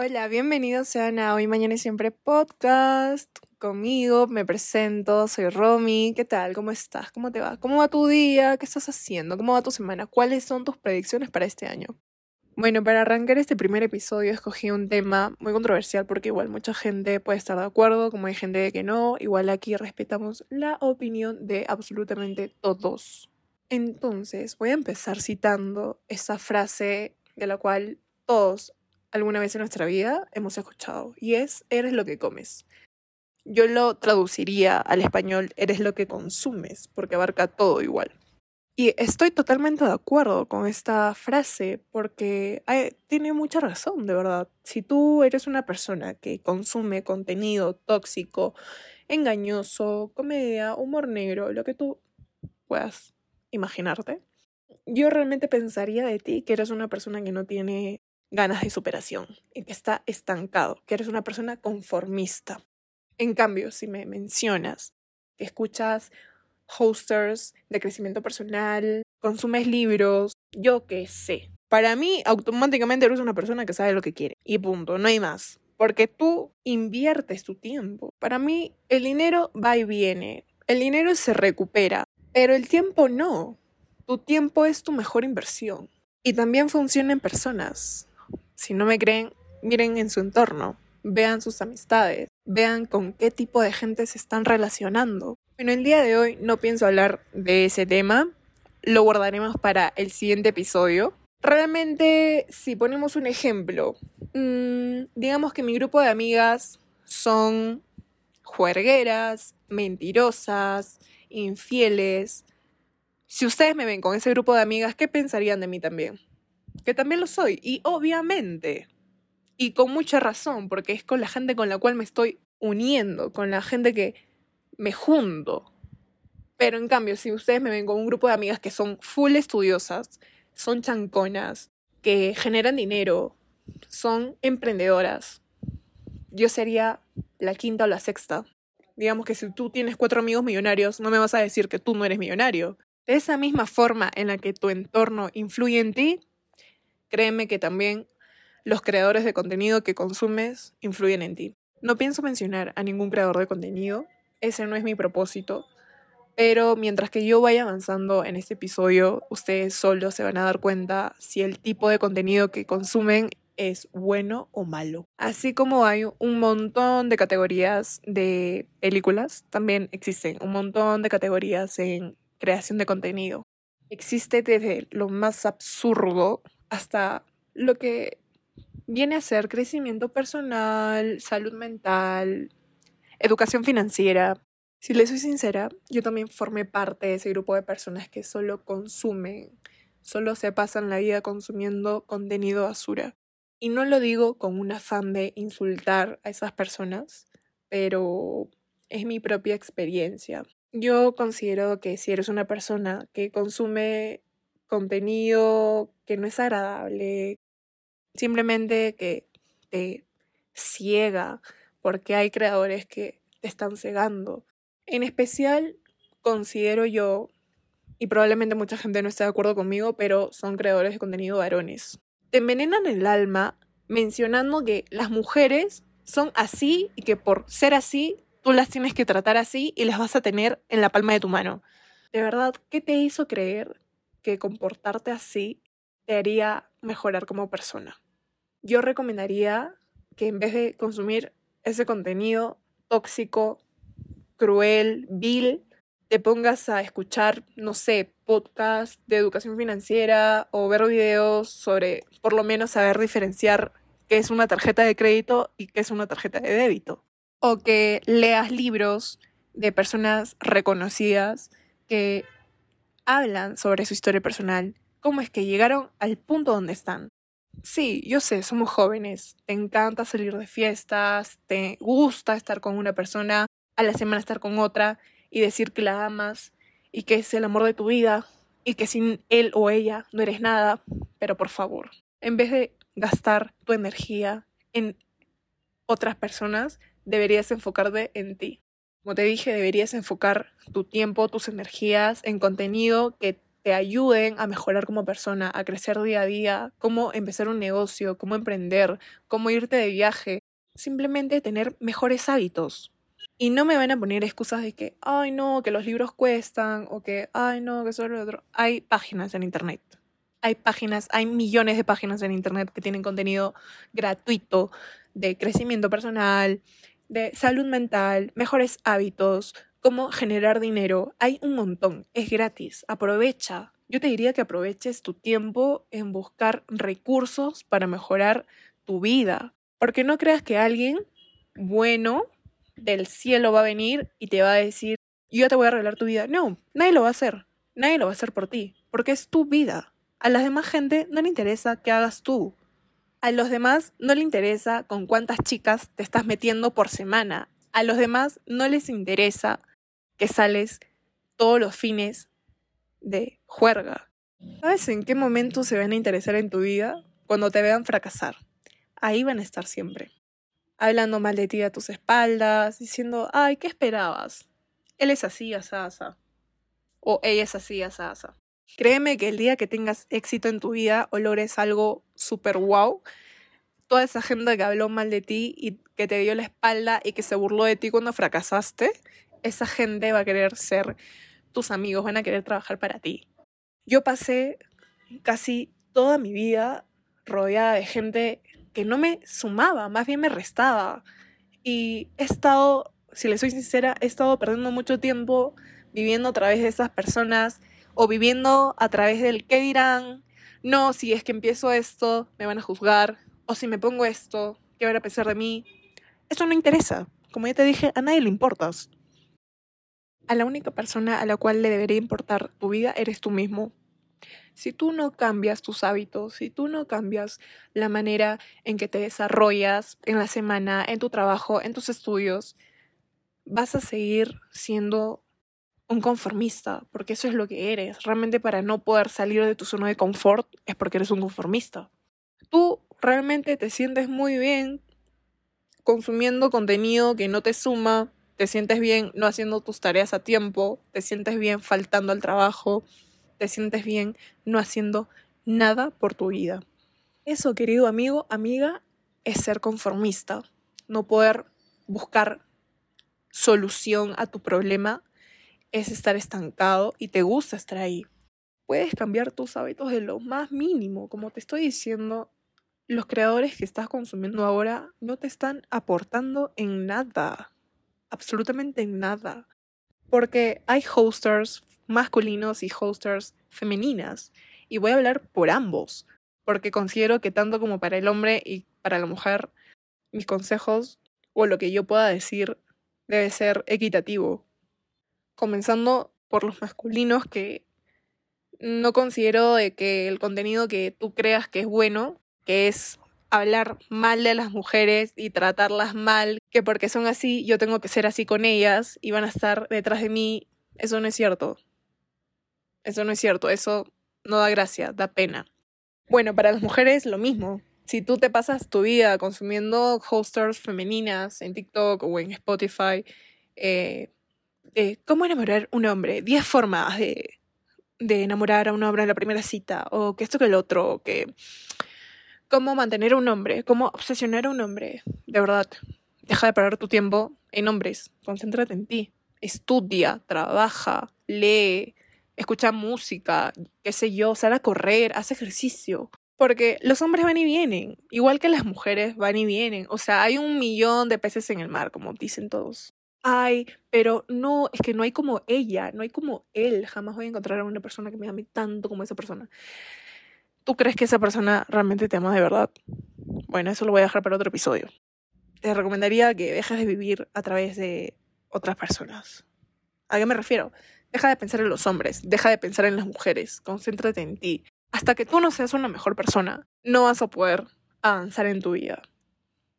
Hola, bienvenidos sean a Hoy, Mañana y Siempre Podcast. Conmigo, me presento, soy Romy. ¿Qué tal? ¿Cómo estás? ¿Cómo te va? ¿Cómo va tu día? ¿Qué estás haciendo? ¿Cómo va tu semana? ¿Cuáles son tus predicciones para este año? Bueno, para arrancar este primer episodio escogí un tema muy controversial porque igual mucha gente puede estar de acuerdo, como hay gente de que no. Igual aquí respetamos la opinión de absolutamente todos. Entonces, voy a empezar citando esa frase de la cual todos alguna vez en nuestra vida hemos escuchado, y es: eres lo que comes. Yo lo traduciría al español: eres lo que consumes, porque abarca todo igual. Y estoy totalmente de acuerdo con esta frase porque tiene mucha razón, de verdad. Si tú eres una persona que consume contenido tóxico, engañoso, comedia, humor negro, lo que tú puedas imaginarte, yo realmente pensaría de ti que eres una persona que no tiene ganas de superación, y que está estancado, que eres una persona conformista. En cambio, si me mencionas que escuchas hosters de crecimiento personal, consumes libros, yo qué sé, para mí automáticamente eres una persona que sabe lo que quiere y punto, no hay más, porque tú inviertes tu tiempo. Para mí el dinero va y viene, el dinero se recupera, pero el tiempo no. Tu tiempo es tu mejor inversión. Y también funciona en personas. Si no me creen, miren en su entorno, vean sus amistades, vean con qué tipo de gente se están relacionando. Bueno, el día de hoy no pienso hablar de ese tema, lo guardaremos para el siguiente episodio. Realmente, si ponemos un ejemplo, digamos que mi grupo de amigas son juergueras, mentirosas, infieles. Si ustedes me ven con ese grupo de amigas, ¿qué pensarían de mí también? Que también lo soy, y obviamente, y con mucha razón, porque es con la gente con la cual me estoy uniendo, con la gente que me junto. Pero en cambio, si ustedes me ven con un grupo de amigas que son full estudiosas, son chanconas, que generan dinero, son emprendedoras, yo sería la quinta o la sexta. Digamos que si tú tienes 4 amigos millonarios, no me vas a decir que tú no eres millonario. De esa misma forma en la que tu entorno influye en ti, créeme que también los creadores de contenido que consumes influyen en ti. No pienso mencionar a ningún creador de contenido, ese no es mi propósito, pero mientras que yo vaya avanzando en este episodio, ustedes solos se van a dar cuenta si el tipo de contenido que consumen es bueno o malo. Así como hay un montón de categorías de películas, también existen un montón de categorías en creación de contenido. Existe desde lo más absurdo hasta lo que viene a ser crecimiento personal, salud mental, educación financiera. Si les soy sincera, yo también formé parte de ese grupo de personas que solo consumen, solo se pasan la vida consumiendo contenido basura. Y no lo digo con un afán de insultar a esas personas, pero es mi propia experiencia. Yo considero que si eres una persona que consume contenido que no es agradable, simplemente que te ciega, porque hay creadores que te están cegando. En especial, considero yo, y probablemente mucha gente no esté de acuerdo conmigo, pero son creadores de contenido varones. Te envenenan el alma mencionando que las mujeres son así y que por ser así, tú las tienes que tratar así y las vas a tener en la palma de tu mano. De verdad, ¿qué te hizo creer que comportarte así te haría mejorar como persona? Yo recomendaría que en vez de consumir ese contenido tóxico, cruel, vil, te pongas a escuchar, no sé, podcasts de educación financiera o ver videos sobre, por lo menos, saber diferenciar qué es una tarjeta de crédito y qué es una tarjeta de débito. O que leas libros de personas reconocidas que hablan sobre su historia personal. ¿Cómo es que llegaron al punto donde están? Sí, yo sé, somos jóvenes. Te encanta salir de fiestas, te gusta estar con una persona, a la semana estar con otra y decir que la amas y que es el amor de tu vida y que sin él o ella no eres nada. Pero por favor, en vez de gastar tu energía en otras personas, deberías enfocarte en ti. Como te dije, deberías enfocar tu tiempo, tus energías en contenido que te ayuden a mejorar como persona, a crecer día a día, cómo empezar un negocio, cómo emprender, cómo irte de viaje. Simplemente tener mejores hábitos. Y no me van a poner excusas de que, ay no, que los libros cuestan, o que, ay no, que eso es lo otro. Hay páginas en internet. Hay millones de páginas en internet que tienen contenido gratuito de crecimiento personal, de salud mental, mejores hábitos, cómo generar dinero. Hay un montón, es gratis, aprovecha. Yo te diría que aproveches tu tiempo en buscar recursos para mejorar tu vida. Porque no creas que alguien bueno del cielo va a venir y te va a decir, yo te voy a arreglar tu vida. No, nadie lo va a hacer. Nadie lo va a hacer por ti, porque es tu vida. A la demás gente no le interesa qué hagas tú. A los demás no le interesa con cuántas chicas te estás metiendo por semana. A los demás no les interesa que sales todos los fines de juerga. ¿Sabes en qué momento se van a interesar en tu vida? Cuando te vean fracasar. Ahí van a estar siempre. Hablando mal de ti a tus espaldas, diciendo, ay, ¿qué esperabas? Él es así, asá, asá. O ella es así, asá, asá. Créeme que el día que tengas éxito en tu vida o logres algo súper wow, toda esa gente que habló mal de ti y que te dio la espalda y que se burló de ti cuando fracasaste, esa gente va a querer ser tus amigos, van a querer trabajar para ti. Yo pasé casi toda mi vida rodeada de gente que no me sumaba, más bien me restaba. Y he estado, si les soy sincera, he estado perdiendo mucho tiempo viviendo a través de esas personas o viviendo a través del qué dirán. No, si es que empiezo esto, me van a juzgar. O si me pongo esto, ¿qué van a pensar de mí? Eso no interesa. Como ya te dije, a nadie le importas. A la única persona a la cual le debería importar tu vida eres tú mismo. Si tú no cambias tus hábitos, si tú no cambias la manera en que te desarrollas en la semana, en tu trabajo, en tus estudios, vas a seguir siendo un conformista, porque eso es lo que eres. Realmente para no poder salir de tu zona de confort es porque eres un conformista. Tú realmente te sientes muy bien consumiendo contenido que no te suma, te sientes bien no haciendo tus tareas a tiempo, te sientes bien faltando al trabajo, te sientes bien no haciendo nada por tu vida. Eso, querido amigo, amiga, es ser conformista. No poder buscar solución a tu problema es estar estancado y te gusta estar ahí. Puedes cambiar tus hábitos de lo más mínimo. Como te estoy diciendo, los creadores que estás consumiendo ahora no te están aportando en nada. Absolutamente en nada. Porque hay hosters masculinos y hosters femeninas. Y voy a hablar por ambos, porque considero que tanto como para el hombre y para la mujer, mis consejos o lo que yo pueda decir debe ser equitativo. Comenzando por los masculinos, que no considero de que el contenido que tú creas que es bueno, que es hablar mal de las mujeres y tratarlas mal, que porque son así yo tengo que ser así con ellas y van a estar detrás de mí. Eso no es cierto. Eso no es cierto. Eso no da gracia, da pena. Bueno, para las mujeres lo mismo. Si tú te pasas tu vida consumiendo hosters femeninas en TikTok o en Spotify, ¿cómo enamorar un hombre? 10 formas de enamorar a un hombre en la primera cita. O que esto que el otro. O que cómo mantener a un hombre. Cómo obsesionar a un hombre. De verdad, deja de perder tu tiempo en hombres. Concéntrate en ti. Estudia, trabaja, lee, escucha música, qué sé yo, sal a correr, haz ejercicio. Porque los hombres van y vienen, igual que las mujeres van y vienen. O sea, hay 1 millón de peces en el mar, como dicen todos. Ay, pero no, es que no hay como ella, no hay como él. Jamás voy a encontrar a una persona que me ame tanto como esa persona. ¿Tú crees que esa persona realmente te ama de verdad? Bueno, eso lo voy a dejar para otro episodio. Te recomendaría que dejes de vivir a través de otras personas. ¿A qué me refiero? Deja de pensar en los hombres, deja de pensar en las mujeres, concéntrate en ti. Hasta que tú no seas una mejor persona, no vas a poder avanzar en tu vida.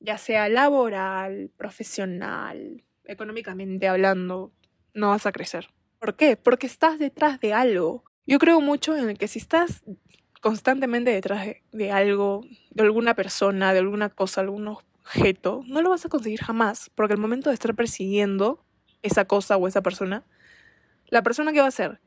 Ya sea laboral, profesional, económicamente hablando, no vas a crecer. ¿Por qué? Porque estás detrás de algo. Yo creo mucho en que si estás constantemente detrás de algo, de alguna persona, de alguna cosa, algunos objeto, no lo vas a conseguir jamás, porque al momento de estar persiguiendo esa cosa o esa persona, la persona que va a ser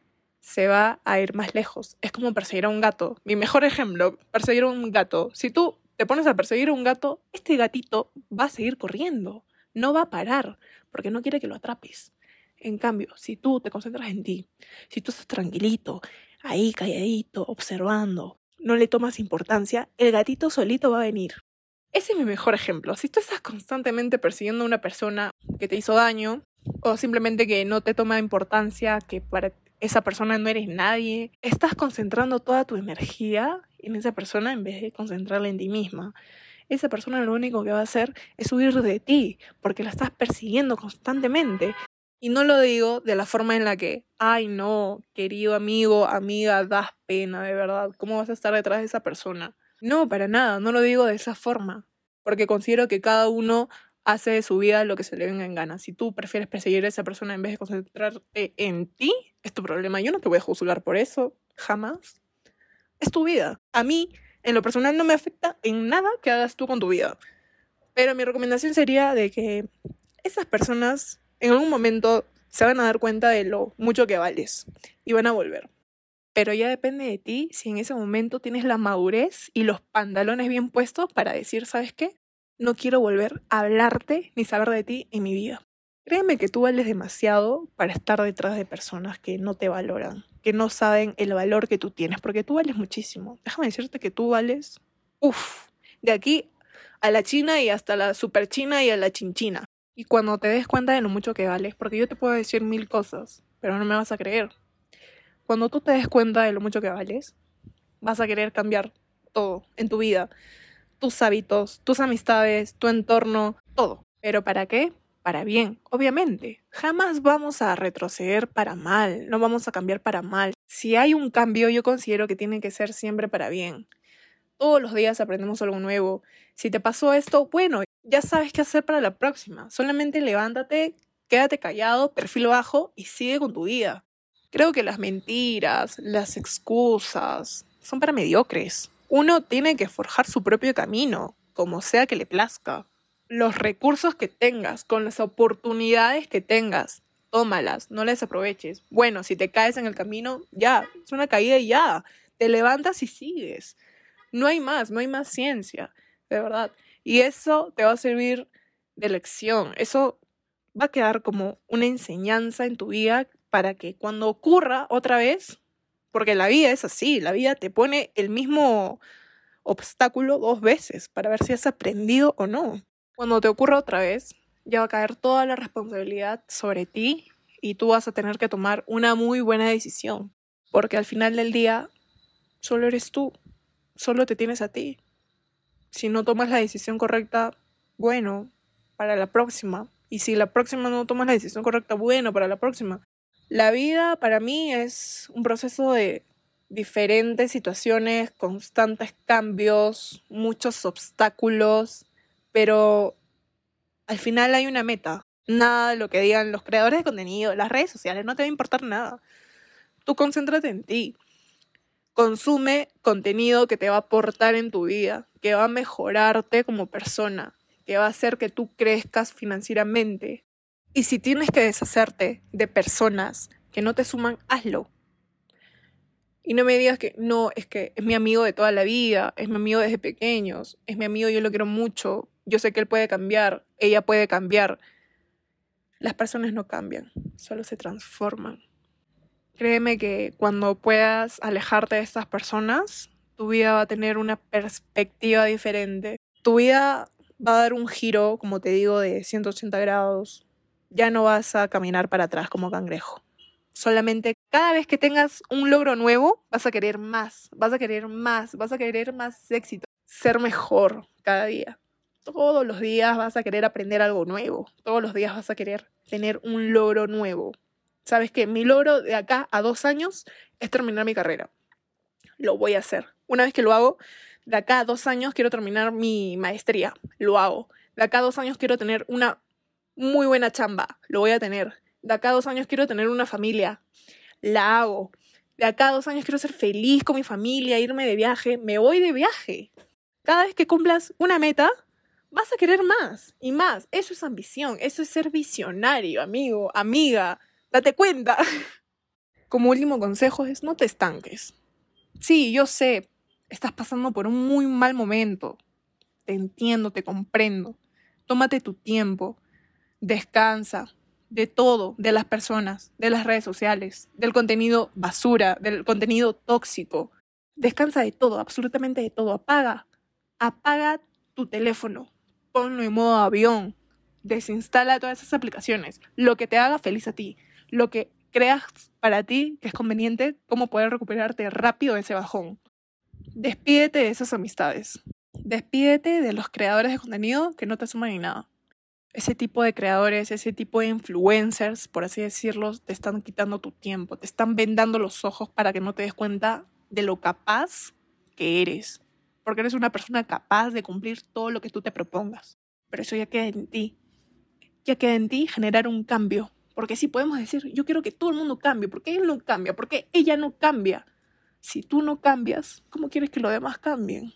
se va a ir más lejos. Es como perseguir a un gato. Mi mejor ejemplo, perseguir a un gato. Si tú te pones a perseguir a un gato, este gatito va a seguir corriendo. No va a parar, porque no quiere que lo atrapes. En cambio, si tú te concentras en ti, si tú estás tranquilito, ahí calladito, observando, no le tomas importancia, el gatito solito va a venir. Ese es mi mejor ejemplo. Si tú estás constantemente persiguiendo a una persona que te hizo daño, o simplemente que no te toma importancia, que para esa persona no eres nadie, estás concentrando toda tu energía en esa persona en vez de concentrarla en ti misma. Esa persona lo único que va a hacer es huir de ti, porque la estás persiguiendo constantemente. Y no lo digo de la forma en la que, ay no, querido amigo, amiga, das pena, de verdad, ¿cómo vas a estar detrás de esa persona? No, para nada, no lo digo de esa forma, porque considero que cada uno hace de su vida lo que se le venga en gana. Si tú prefieres perseguir a esa persona en vez de concentrarte en ti, es tu problema. Yo no te voy a juzgar por eso, jamás. Es tu vida. A mí, en lo personal, no me afecta en nada que hagas tú con tu vida. Pero mi recomendación sería de que esas personas en algún momento se van a dar cuenta de lo mucho que vales y van a volver. Pero ya depende de ti si en ese momento tienes la madurez y los pantalones bien puestos para decir, ¿sabes qué? No quiero volver a hablarte ni saber de ti en mi vida. Créeme que tú vales demasiado para estar detrás de personas que no te valoran, que no saben el valor que tú tienes, porque tú vales muchísimo. Déjame decirte que tú vales, de aquí a la China y hasta la super China y a la chinchina. Y cuando te des cuenta de lo mucho que vales, porque yo te puedo decir 1000 cosas, pero no me vas a creer. Cuando tú te des cuenta de lo mucho que vales, vas a querer cambiar todo en tu vida. Tus hábitos, tus amistades, tu entorno, todo. ¿Pero para qué? Para bien, obviamente. Jamás vamos a retroceder para mal, no vamos a cambiar para mal. Si hay un cambio, yo considero que tiene que ser siempre para bien. Todos los días aprendemos algo nuevo. Si te pasó esto, bueno, ya sabes qué hacer para la próxima. Solamente levántate, quédate callado, perfil bajo y sigue con tu vida. Creo que las mentiras, las excusas, son para mediocres. Uno tiene que forjar su propio camino, como sea que le plazca. Los recursos que tengas, con las oportunidades que tengas, tómalas, no las aproveches. Bueno, si te caes en el camino, ya, es una caída y ya. Te levantas y sigues. No hay más ciencia, de verdad. Y eso te va a servir de lección. Eso va a quedar como una enseñanza en tu vida para que cuando ocurra otra vez... Porque la vida es así, la vida te pone el mismo obstáculo 2 veces para ver si has aprendido o no. Cuando te ocurra otra vez, ya va a caer toda la responsabilidad sobre ti y tú vas a tener que tomar una muy buena decisión. Porque al final del día, solo eres tú, solo te tienes a ti. Si no tomas la decisión correcta, bueno, para la próxima. Y si la próxima no tomas la decisión correcta, bueno, para la próxima. La vida para mí es un proceso de diferentes situaciones, constantes cambios, muchos obstáculos, pero al final hay una meta. Nada de lo que digan los creadores de contenido, las redes sociales, no te va a importar nada. Tú concéntrate en ti. Consume contenido que te va a aportar en tu vida, que va a mejorarte como persona, que va a hacer que tú crezcas financieramente. Y si tienes que deshacerte de personas que no te suman, hazlo. Y no me digas que no, es que es mi amigo de toda la vida, es mi amigo desde pequeños, es mi amigo, yo lo quiero mucho, yo sé que él puede cambiar, ella puede cambiar. Las personas no cambian, solo se transforman. Créeme que cuando puedas alejarte de estas personas, tu vida va a tener una perspectiva diferente. Tu vida va a dar un giro, como te digo, de 180 grados. Ya no vas a caminar para atrás como cangrejo. Solamente cada vez que tengas un logro nuevo, vas a querer más, vas a querer más, vas a querer más éxito. Ser mejor cada día. Todos los días vas a querer aprender algo nuevo. Todos los días vas a querer tener un logro nuevo. ¿Sabes qué? Mi logro de acá a 2 años es terminar mi carrera. Lo voy a hacer. Una vez que lo hago, de acá a 2 años quiero terminar mi maestría. Lo hago. De acá a 2 años quiero tener una muy buena chamba, lo voy a tener. De acá a 2 años quiero tener una familia, la hago. De acá a 2 años quiero ser feliz con mi familia, irme de viaje, me voy de viaje. Cada vez que cumplas una meta, vas a querer más y más. Eso es ambición, eso es ser visionario, amigo, amiga, date cuenta. Como último consejo es no te estanques. Sí, yo sé, estás pasando por un muy mal momento. Te entiendo, te comprendo. Tómate tu tiempo. Descansa de todo, de las personas, de las redes sociales, del contenido basura, del contenido tóxico. Descansa de todo, absolutamente de todo. Apaga tu teléfono. Ponlo en modo avión. Desinstala todas esas aplicaciones. Lo que te haga feliz a ti. Lo que creas para ti que es conveniente, cómo poder recuperarte rápido de ese bajón. Despídete de esas amistades. Despídete de los creadores de contenido que no te suman ni nada. Ese tipo de creadores, ese tipo de influencers, por así decirlo, te están quitando tu tiempo, te están vendando los ojos para que no te des cuenta de lo capaz que eres. Porque eres una persona capaz de cumplir todo lo que tú te propongas. Pero eso ya queda en ti. Ya queda en ti generar un cambio. Porque sí podemos decir, yo quiero que todo el mundo cambie. ¿Por qué él no cambia? ¿Por qué ella no cambia? Si tú no cambias, ¿cómo quieres que los demás cambien?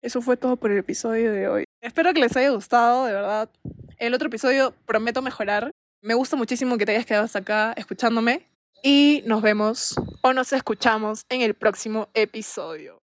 Eso fue todo por el episodio de hoy. Espero que les haya gustado, de verdad. El otro episodio prometo mejorar. Me gusta muchísimo que te hayas quedado hasta acá escuchándome. Y nos vemos o nos escuchamos en el próximo episodio.